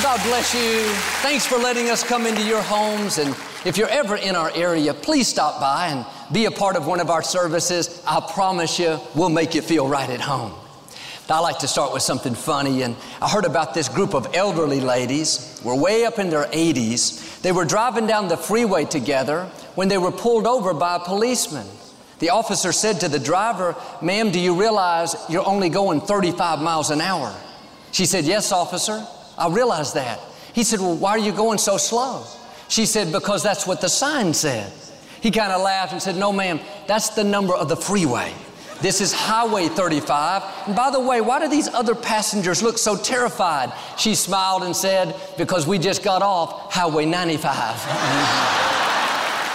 God bless you. Thanks for letting us come into your homes. And if you're ever in our area, please stop by and be a part of one of our services. I promise you, we'll make you feel right at home. I like to start with something funny. And I heard about this group of elderly ladies. Were way up in their 80s. They were driving down the freeway together when they were pulled over by a policeman. The officer said to the driver, "Ma'am, do you realize you're only going 35 miles an hour? She said, "Yes, officer. I realized that." He said, "Well, why are you going so slow?" She said, "Because that's what the sign said." He kind of laughed and said, "No, ma'am, that's the number of the freeway. This is Highway 35. And by the way, why do these other passengers look so terrified?" She smiled and said, "Because we just got off Highway 95.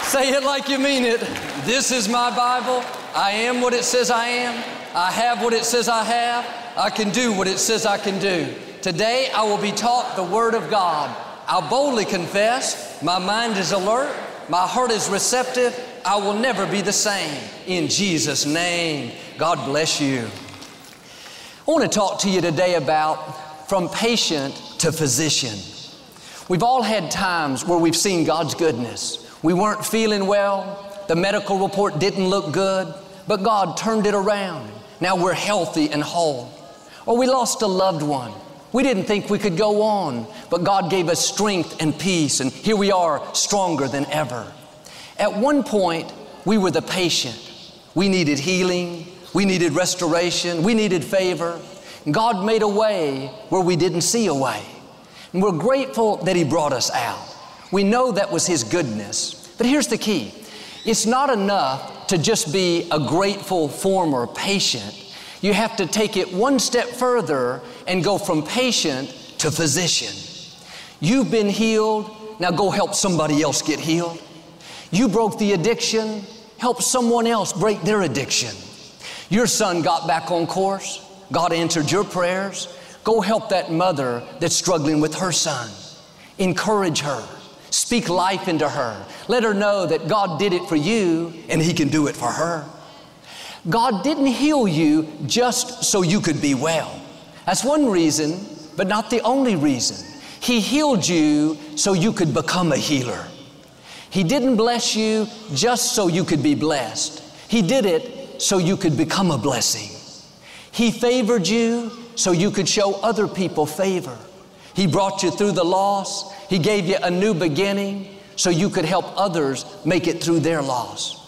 Say it like you mean it. This is my Bible. I am what it says I am. I have what it says I have. I can do what it says I can do. Today, I will be taught the Word of God. I'll boldly confess, my mind is alert, my heart is receptive, I will never be the same. In Jesus' name, God bless you." I want to talk to you today about from patient to physician. We've all had times where we've seen God's goodness. We weren't feeling well, the medical report didn't look good, but God turned it around. Now we're healthy and whole. Or we lost a loved one. We didn't think we could go on, but God gave us strength and peace, and here we are, stronger than ever. At one point, we were the patient. We needed healing, we needed restoration, we needed favor. God made a way where we didn't see a way. And we're grateful that He brought us out. We know that was His goodness, but here's the key. It's not enough to just be a grateful former patient. You have to take it one step further and go from patient to physician. You've been healed, now go help somebody else get healed. You broke the addiction, help someone else break their addiction. Your son got back on course, God answered your prayers. Go help that mother that's struggling with her son. Encourage her, speak life into her. Let her know that God did it for you and He can do it for her. God didn't heal you just so you could be well. That's one reason, but not the only reason. He healed you so you could become a healer. He didn't bless you just so you could be blessed. He did it so you could become a blessing. He favored you so you could show other people favor. He brought you through the loss. He gave you a new beginning so you could help others make it through their loss.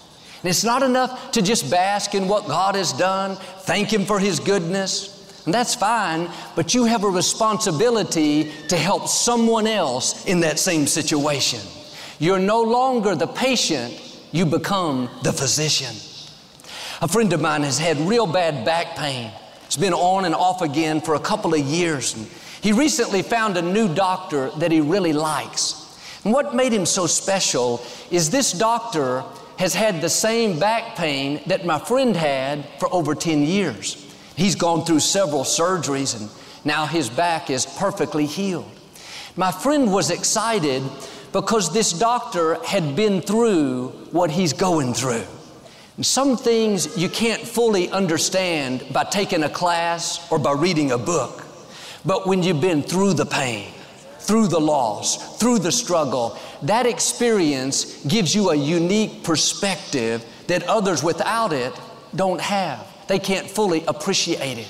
And it's not enough to just bask in what God has done, thank Him for His goodness, and that's fine, but you have a responsibility to help someone else in that same situation. You're no longer the patient, you become the physician. A friend of mine has had real bad back pain. It's been on and off again for a couple of years. And he recently found a new doctor that he really likes. And what made him so special is this doctor has had the same back pain that my friend had for over 10 years. He's gone through several surgeries and now his back is perfectly healed. My friend was excited because this doctor had been through what he's going through. And some things you can't fully understand by taking a class or by reading a book. But when you've been through the pain, through the loss, through the struggle, that experience gives you a unique perspective that others without it don't have. They can't fully appreciate it.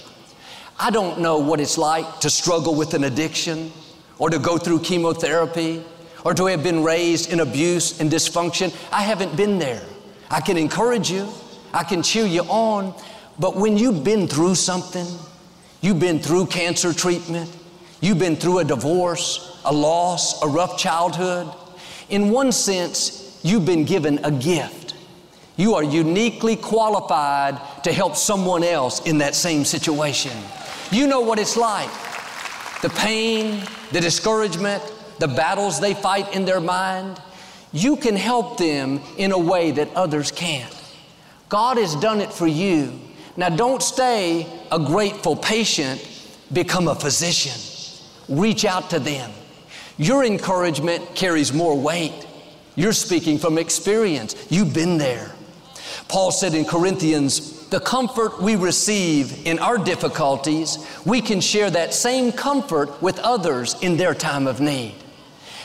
I don't know what it's like to struggle with an addiction or to go through chemotherapy or to have been raised in abuse and dysfunction. I haven't been there. I can encourage you. I can cheer you on. But when you've been through something, you've been through cancer treatment, you've been through a divorce, a loss, a rough childhood. In one sense, you've been given a gift. You are uniquely qualified to help someone else in that same situation. You know what it's like. The pain, the discouragement, the battles they fight in their mind. you can help them in a way that others can't. God has done it for you. Now, don't stay a grateful patient. Become a physician. Reach out to them. Your encouragement carries more weight. You're speaking from experience. You've been there. Paul said in Corinthians, the comfort we receive in our difficulties, we can share that same comfort with others in their time of need.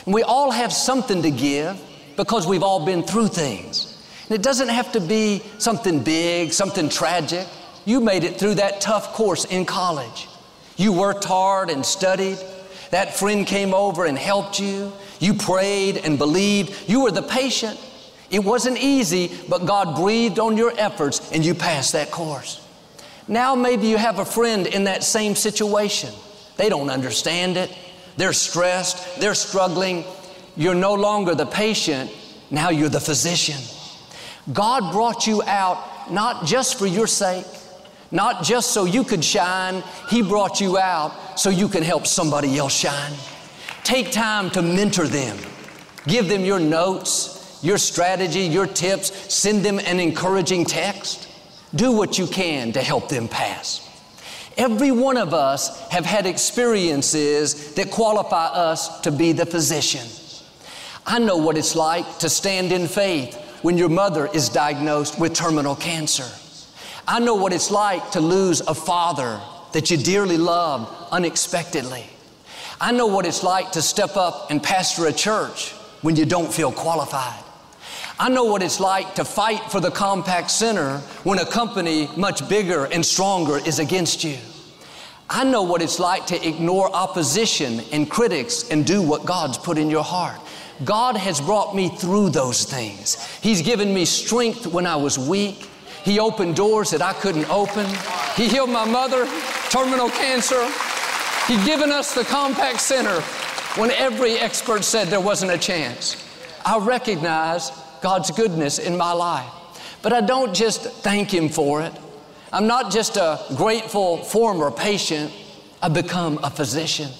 And we all have something to give because we've all been through things. And it doesn't have to be something big, something tragic. You made it through that tough course in college. You worked hard and studied. That friend came over and helped you. You prayed and believed. You were the patient. It wasn't easy, but God breathed on your efforts and you passed that course. Now maybe you have a friend in that same situation. They don't understand it. They're stressed. They're struggling. You're no longer the patient. Now you're the physician. God brought you out not just for your sake, not just so you could shine. He brought you out so you can help somebody else shine. Take time to mentor them. Give them your notes, your strategy, your tips. Send them an encouraging text. Do what you can to help them pass. Every one of us have had experiences that qualify us to be the physician. I know what it's like to stand in faith when your mother is diagnosed with terminal cancer. I know what it's like to lose a father that you dearly loved unexpectedly. I know what it's like to step up and pastor a church when you don't feel qualified. I know what it's like to fight for the compact center when a company much bigger and stronger is against you. I know what it's like to ignore opposition and critics and do what God's put in your heart. God has brought me through those things. He's given me strength when I was weak. He opened doors that I couldn't open. He healed my mother, terminal cancer. He'd given us the compact center when every expert said there wasn't a chance. I recognize God's goodness in my life, but I don't just thank Him for it. I'm not just a grateful former patient. I become a physician.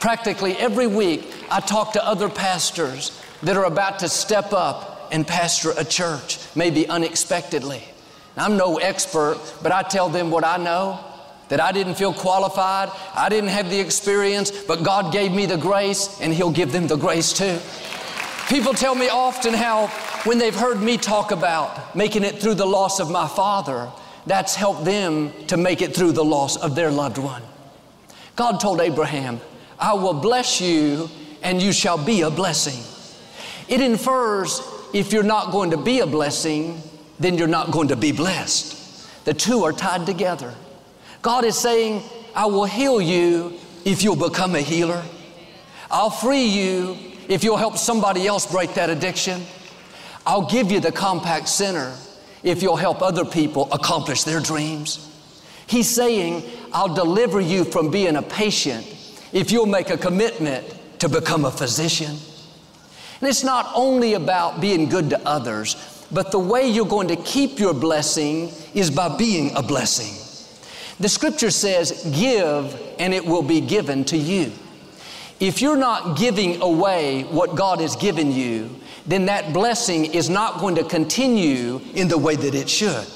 Practically every week, I talk to other pastors that are about to step up and pastor a church, maybe unexpectedly. I'm no expert, but I tell them what I know, that I didn't feel qualified, I didn't have the experience, but God gave me the grace, and He'll give them the grace too. People tell me often how when they've heard me talk about making it through the loss of my father, that's helped them to make it through the loss of their loved one. God told Abraham, I will bless you, and you shall be a blessing. It infers if you're not going to be a blessing, then you're not going to be blessed. The two are tied together. God is saying, I will heal you if you'll become a healer. I'll free you if you'll help somebody else break that addiction. I'll give you the compact center if you'll help other people accomplish their dreams. He's saying, I'll deliver you from being a patient if you'll make a commitment to become a physician. And it's not only about being good to others, but the way you're going to keep your blessing is by being a blessing. The scripture says, give and it will be given to you. If you're not giving away what God has given you, then that blessing is not going to continue in the way that it should.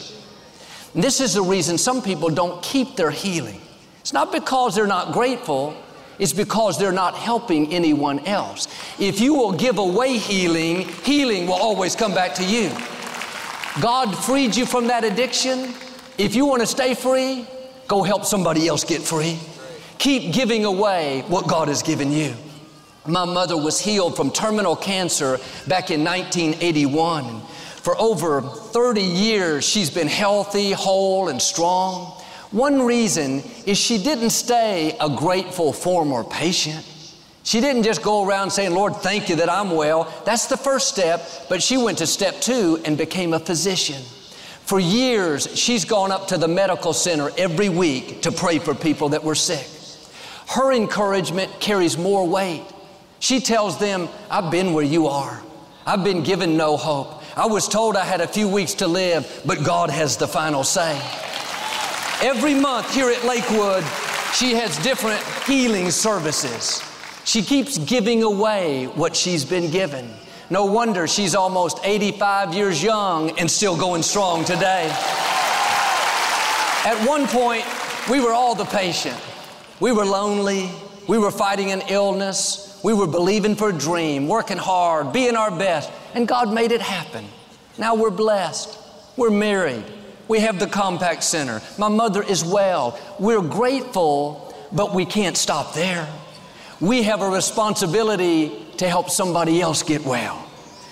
And this is the reason some people don't keep their healing. It's not because they're not grateful. It's because they're not helping anyone else. If you will give away healing, healing will always come back to you. God freed you from that addiction. If you want to stay free, go help somebody else get free. Keep giving away what God has given you. My mother was healed from terminal cancer back in 1981. For over 30 years, she's been healthy, whole, and strong. One reason is she didn't stay a grateful former patient. She didn't just go around saying, Lord, thank you that I'm well. That's the first step, but she went to step two and became a physician. For years, she's gone up to the medical center every week to pray for people that were sick. Her encouragement carries more weight. She tells them, I've been where you are. I've been given no hope. I was told I had a few weeks to live, but God has the final say. Every month here at Lakewood, she has different healing services. She keeps giving away what she's been given. No wonder she's almost 85 years young and still going strong today. At one point, we were all the patient. We were lonely. We were fighting an illness. We were believing for a dream, working hard, being our best, and God made it happen. Now we're blessed. We're married. We have the Compact Center. My mother is well. We're grateful, but we can't stop there. We have a responsibility to help somebody else get well,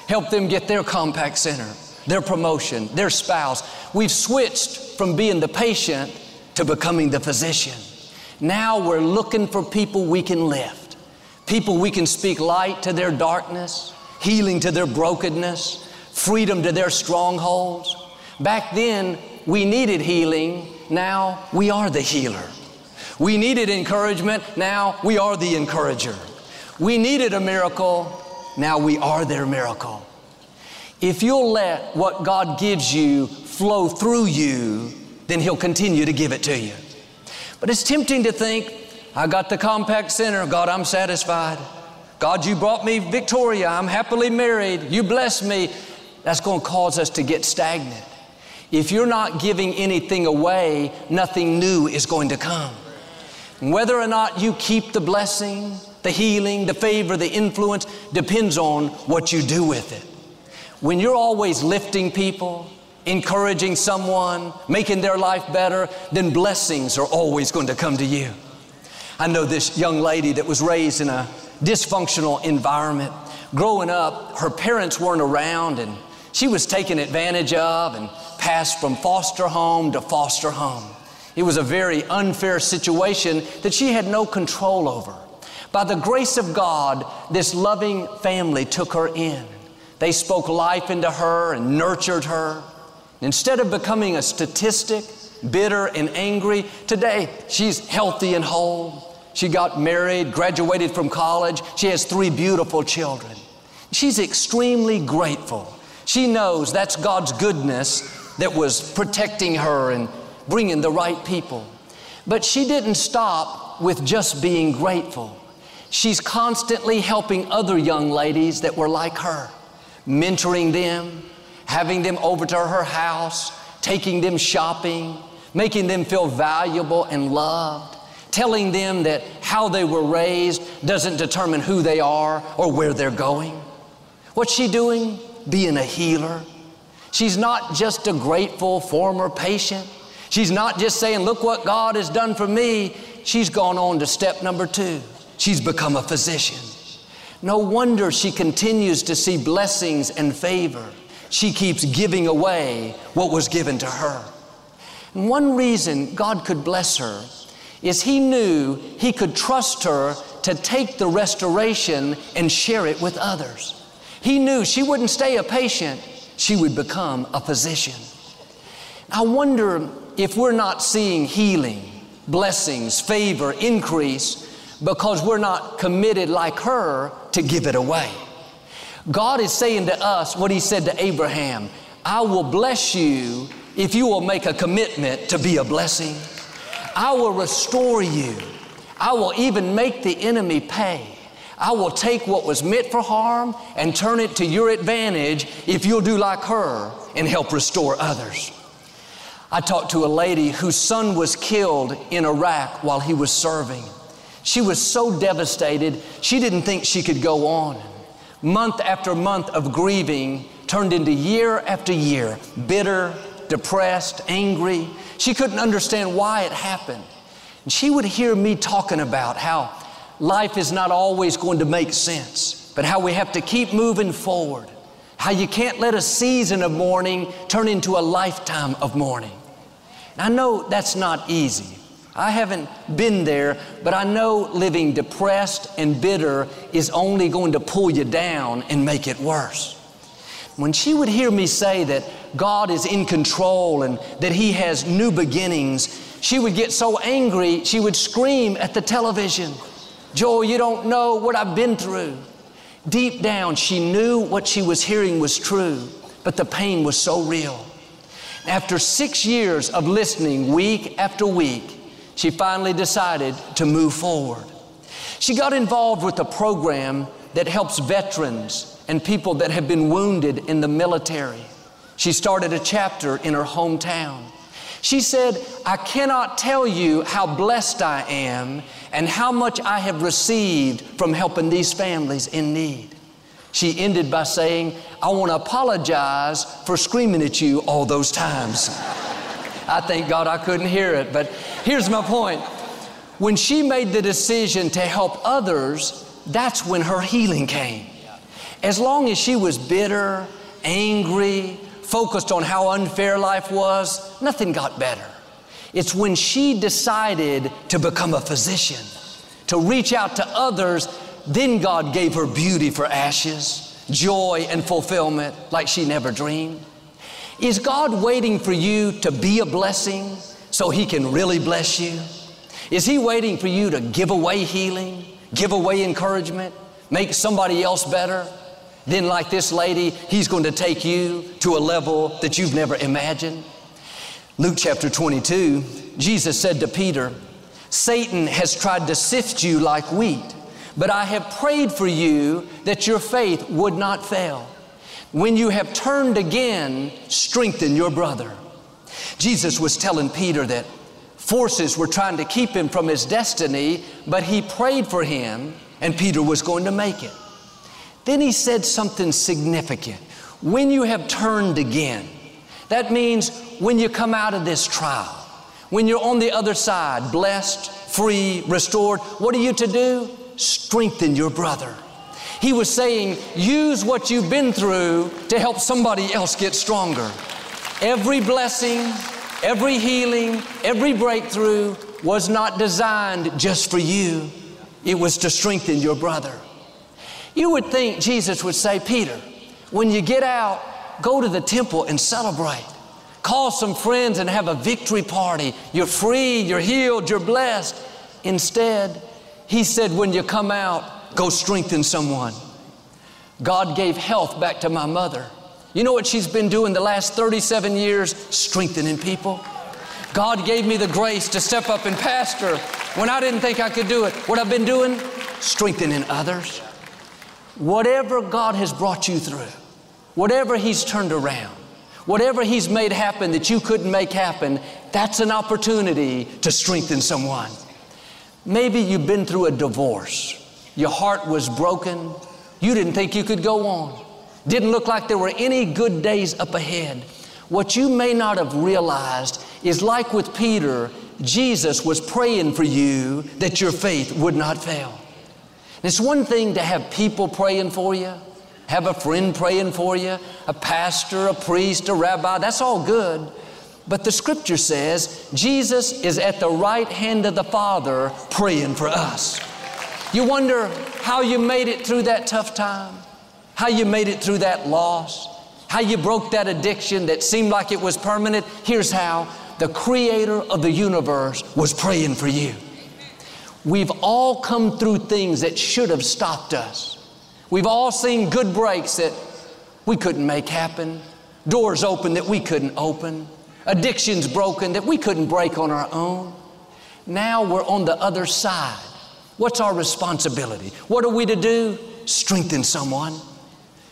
help them get their Compact Center, their promotion, their spouse. We've switched from being the patient to becoming the physician. Now we're looking for people we can lift, people we can speak light to their darkness, healing to their brokenness, freedom to their strongholds. Back then, we needed healing. Now we are the healer. We needed encouragement. Now we are the encourager. We needed a miracle. Now we are their miracle. If you'll let what God gives you flow through you, then He'll continue to give it to you. But it's tempting to think, I got the Compact Center. God, I'm satisfied. God, you brought me Victoria. I'm happily married. You blessed me. That's going to cause us to get stagnant. If you're not giving anything away, nothing new is going to come. Whether or not you keep the blessing, the healing, the favor, the influence depends on what you do with it. When you're always lifting people, encouraging someone, making their life better, then blessings are always going to come to you. I know this young lady that was raised in a dysfunctional environment. Growing up, her parents weren't around and she was taken advantage of and passed from foster home to foster home. It was a very unfair situation that she had no control over. By the grace of God, this loving family took her in. They spoke life into her and nurtured her. Instead of becoming a statistic, bitter and angry, today she's healthy and whole. She got married, graduated from college. She has 3 beautiful children. She's extremely grateful. She knows that's God's goodness that was protecting her and bringing the right people. But she didn't stop with just being grateful. She's constantly helping other young ladies that were like her, mentoring them, having them over to her house, taking them shopping, making them feel valuable and loved, telling them that how they were raised doesn't determine who they are or where they're going. What's she doing? Being a healer. She's not just a grateful former patient. She's not just saying, look what God has done for me. She's gone on to step number 2. She's become a physician. No wonder she continues to see blessings and favor. She keeps giving away what was given to her. And one reason God could bless her is He knew He could trust her to take the restoration and share it with others. He knew she wouldn't stay a patient. She would become a physician. I wonder if we're not seeing healing, blessings, favor, increase because we're not committed like her to give it away. God is saying to us what He said to Abraham, I will bless you if you will make a commitment to be a blessing. I will restore you. I will even make the enemy pay. I will take what was meant for harm and turn it to your advantage if you'll do like her and help restore others. I talked to a lady whose son was killed in Iraq while he was serving. She was so devastated, she didn't think she could go on. Month after month of grieving turned into year after year, bitter, depressed, angry. She couldn't understand why it happened. And she would hear me talking about how life is not always going to make sense, but how we have to keep moving forward, how you can't let a season of mourning turn into a lifetime of mourning. I know that's not easy. I haven't been there, but I know living depressed and bitter is only going to pull you down and make it worse. When she would hear me say that God is in control and that He has new beginnings, she would get so angry, she would scream at the television, Joel, you don't know what I've been through. Deep down, she knew what she was hearing was true, but the pain was so real. After 6 years of listening week after week, she finally decided to move forward. She got involved with a program that helps veterans and people that have been wounded in the military. She started a chapter in her hometown. She said, I cannot tell you how blessed I am and how much I have received from helping these families in need. She ended by saying, I want to apologize for screaming at you all those times. I thank God I couldn't hear it, but here's my point. When she made the decision to help others, that's when her healing came. As long as she was bitter, angry, focused on how unfair life was, nothing got better. It's when she decided to become a physician, to reach out to others, then God gave her beauty for ashes, joy and fulfillment like she never dreamed. Is God waiting for you to be a blessing so He can really bless you? Is He waiting for you to give away healing, give away encouragement, make somebody else better? Then like this lady, He's going to take you to a level that you've never imagined. Luke chapter 22, Jesus said to Peter, Satan has tried to sift you like wheat, but I have prayed for you that your faith would not fail. When you have turned again, strengthen your brother. Jesus was telling Peter that forces were trying to keep him from his destiny, but He prayed for him and Peter was going to make it. Then He said something significant. When you have turned again, that means when you come out of this trial, when you're on the other side, blessed, free, restored, what are you to do? Strengthen your brother. He was saying, use what you've been through to help somebody else get stronger. Every blessing, every healing, every breakthrough was not designed just for you. It was to strengthen your brother. You would think Jesus would say, Peter, when you get out, go to the temple and celebrate. Call some friends and have a victory party. You're free, you're healed, you're blessed. Instead, He said, when you come out, go strengthen someone. God gave health back to my mother. You know what she's been doing the last 37 years? Strengthening people. God gave me the grace to step up and pastor when I didn't think I could do it. What I've been doing? Strengthening others. Whatever God has brought you through, whatever He's turned around, whatever He's made happen that you couldn't make happen, that's an opportunity to strengthen someone. Maybe you've been through a divorce. Your heart was broken. You didn't think you could go on. Didn't look like there were any good days up ahead. What you may not have realized is, like with Peter, Jesus was praying for you that your faith would not fail. It's one thing to have people praying for you, have a friend praying for you, a pastor, a priest, a rabbi. That's all good. But the Scripture says Jesus is at the right hand of the Father praying for us. You wonder how you made it through that tough time, how you made it through that loss, how you broke that addiction that seemed like it was permanent. Here's how. The Creator of the universe was praying for you. We've all come through things that should have stopped us. We've all seen good breaks that we couldn't make happen, doors open that we couldn't open, addictions broken that we couldn't break on our own. Now we're on the other side. What's our responsibility? What are we to do? Strengthen someone.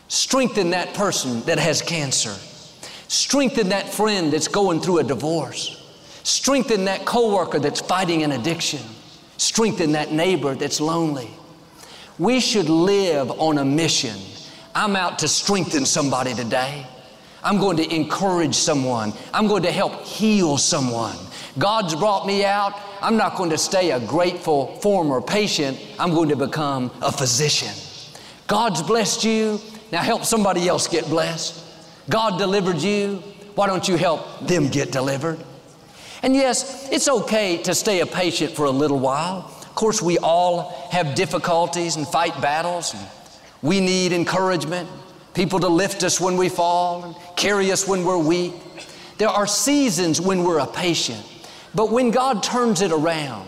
Strengthen that person that has cancer. Strengthen that friend that's going through a divorce. Strengthen that coworker that's fighting an addiction. Strengthen that neighbor that's lonely. We should live on a mission. I'm out to strengthen somebody today. I'm going to encourage someone. I'm going to help heal someone. God's brought me out. I'm not going to stay a grateful former patient. I'm going to become a physician. God's blessed you. Now help somebody else get blessed. God delivered you. Why don't you help them get delivered? And yes, it's okay to stay a patient for a little while. Of course, we all have difficulties and fight battles. And we need encouragement, people to lift us when we fall, and carry us when we're weak. There are seasons when we're a patient. But when God turns it around,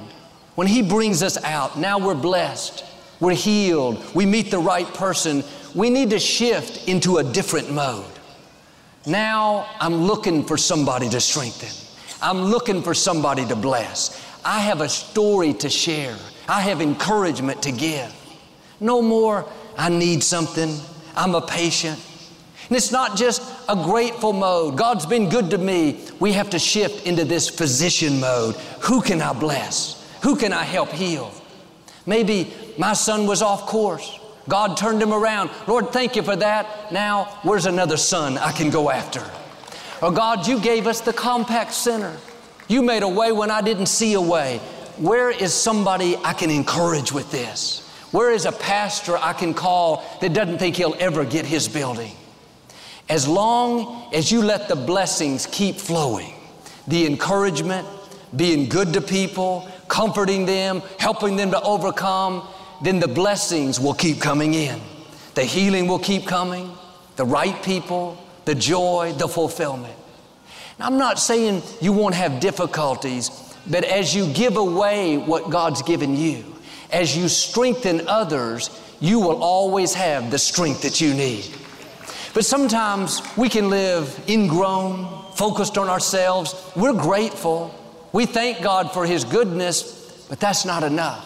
when He brings us out, now we're blessed, we're healed, we meet the right person, we need to shift into a different mode. Now I'm looking for somebody to strengthen. I'm looking for somebody to bless. I have a story to share. I have encouragement to give. No more, I need something. I'm a patient. And it's not just a grateful mode. God's been good to me. We have to shift into this physician mode. Who can I bless? Who can I help heal? Maybe my son was off course. God turned him around. Lord, thank you for that. Now, where's another son I can go after? Or God, you gave us the compact center. You made a way when I didn't see a way. Where is somebody I can encourage with this? Where is a pastor I can call that doesn't think he'll ever get his building? As long as you let the blessings keep flowing, the encouragement, being good to people, comforting them, helping them to overcome, then the blessings will keep coming in. The healing will keep coming, the right people, the joy, the fulfillment. Now, I'm not saying you won't have difficulties, but as you give away what God's given you, as you strengthen others, you will always have the strength that you need. But sometimes we can live ingrown, focused on ourselves. We're grateful. We thank God for His goodness, but that's not enough.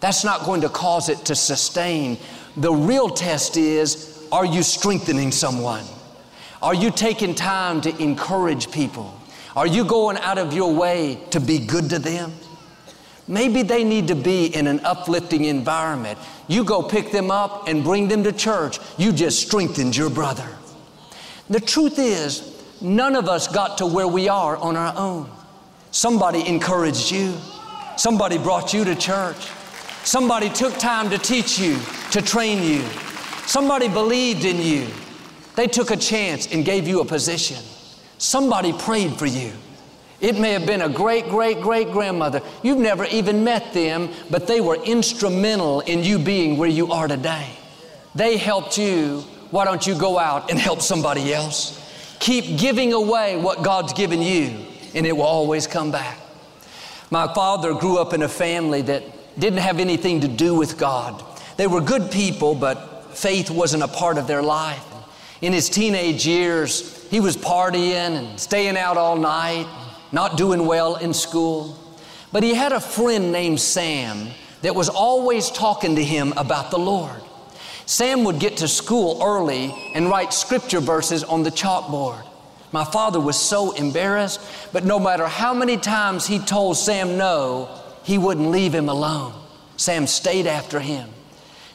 That's not going to cause it to sustain. The real test is, are you strengthening someone? Are you taking time to encourage people? Are you going out of your way to be good to them? Maybe they need to be in an uplifting environment. You go pick them up and bring them to church. You just strengthened your brother. The truth is, none of us got to where we are on our own. Somebody encouraged you. Somebody brought you to church. Somebody took time to teach you, to train you. Somebody believed in you. They took a chance and gave you a position. Somebody prayed for you. It may have been a great-great-great-grandmother. You've never even met them, but they were instrumental in you being where you are today. They helped you. Why don't you go out and help somebody else? Keep giving away what God's given you, and it will always come back. My father grew up in a family that didn't have anything to do with God. They were good people, but faith wasn't a part of their life. In his teenage years, he was partying and staying out all night, not doing well in school. But he had a friend named Sam that was always talking to him about the Lord. Sam would get to school early and write scripture verses on the chalkboard. My father was so embarrassed, but no matter how many times he told Sam no, he wouldn't leave him alone. Sam stayed after him.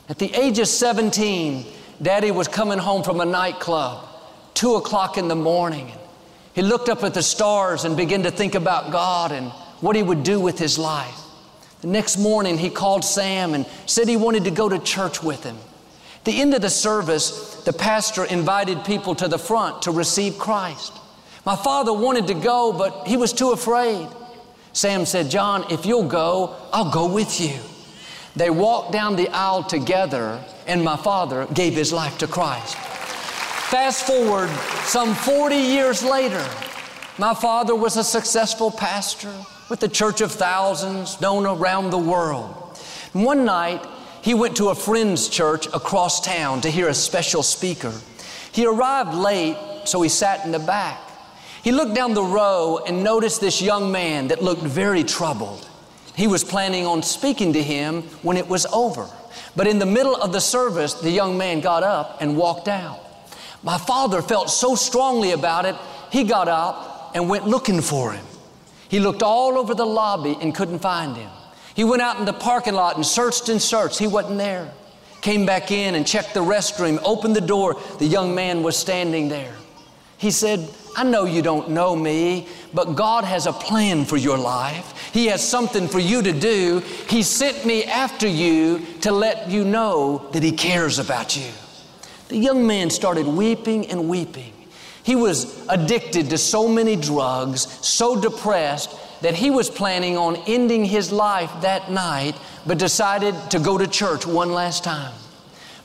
At the age of 17, Daddy was coming home from a nightclub, 2 o'clock in the morning. He looked up at the stars and began to think about God and what he would do with his life. The next morning, he called Sam and said he wanted to go to church with him. At the end of the service, the pastor invited people to the front to receive Christ. My father wanted to go, but he was too afraid. Sam said, "John, if you'll go, I'll go with you." They walked down the aisle together, and my father gave his life to Christ. Fast forward some 40 years later, my father was a successful pastor with a church of thousands known around the world. One night, he went to a friend's church across town to hear a special speaker. He arrived late, so he sat in the back. He looked down the row and noticed this young man that looked very troubled. He was planning on speaking to him when it was over. But in the middle of the service, the young man got up and walked out. My father felt so strongly about it, he got up and went looking for him. He looked all over the lobby and couldn't find him. He went out in the parking lot and searched. He wasn't there. Came back in and checked the restroom, opened the door. The young man was standing there. He said, "I know you don't know me, but God has a plan for your life. He has something for you to do. He sent me after you to let you know that He cares about you." The young man started weeping and weeping. He was addicted to so many drugs, so depressed that he was planning on ending his life that night, but decided to go to church one last time.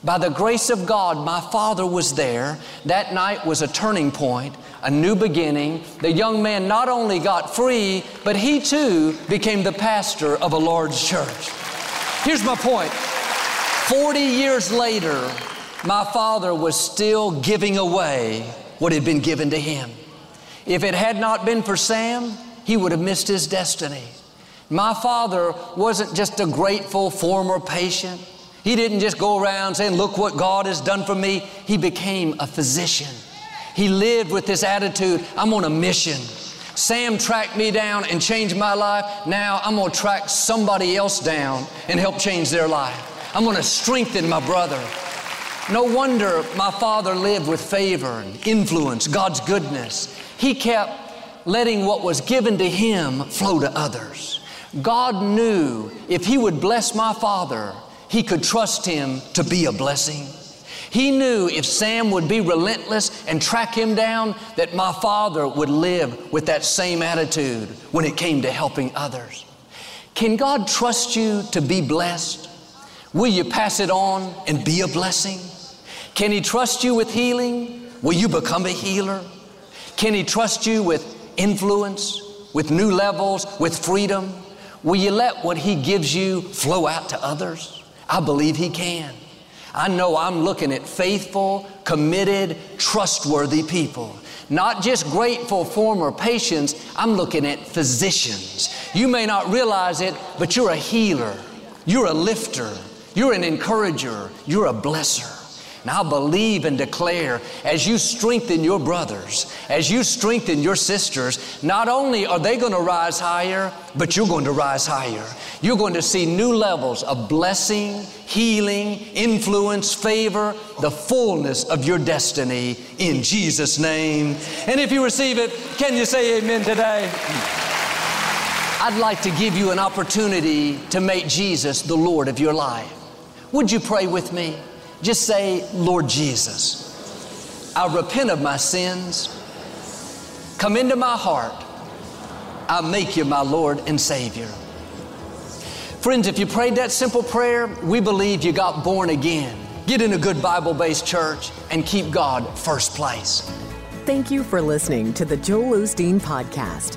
By the grace of God, my father was there. That night was a turning point, a new beginning. The young man not only got free, but he too became the pastor of a large church. Here's my point. 40 years later, my father was still giving away what had been given to him. If it had not been for Sam, he would have missed his destiny. My father wasn't just a grateful former patient. He didn't just go around saying, look what God has done for me. He became a physician. He lived with this attitude, I'm on a mission. Sam tracked me down and changed my life. Now I'm going to track somebody else down and help change their life. I'm going to strengthen my brother. No wonder my father lived with favor and influence, God's goodness. He kept letting what was given to him flow to others. God knew if he would bless my father, he could trust him to be a blessing. He knew if Sam would be relentless and track him down, that my father would live with that same attitude when it came to helping others. Can God trust you to be blessed? Will you pass it on and be a blessing? Can he trust you with healing? Will you become a healer? Can he trust you with influence, with new levels, with freedom? Will you let what he gives you flow out to others? I believe he can. I know I'm looking at faithful, committed, trustworthy people. Not just grateful former patients, I'm looking at physicians. You may not realize it, but you're a healer. You're a lifter. You're an encourager. You're a blesser. And I believe and declare, as you strengthen your brothers, as you strengthen your sisters, not only are they going to rise higher, but you're going to rise higher. You're going to see new levels of blessing, healing, influence, favor, the fullness of your destiny in Jesus' name. And if you receive it, can you say amen today? I'd like to give you an opportunity to make Jesus the Lord of your life. Would you pray with me? Just say, Lord Jesus, I repent of my sins. Come into my heart. I make you my Lord and Savior. Friends, if you prayed that simple prayer, we believe you got born again. Get in a good Bible-based church and keep God first place. Thank you for listening to the Joel Osteen Podcast.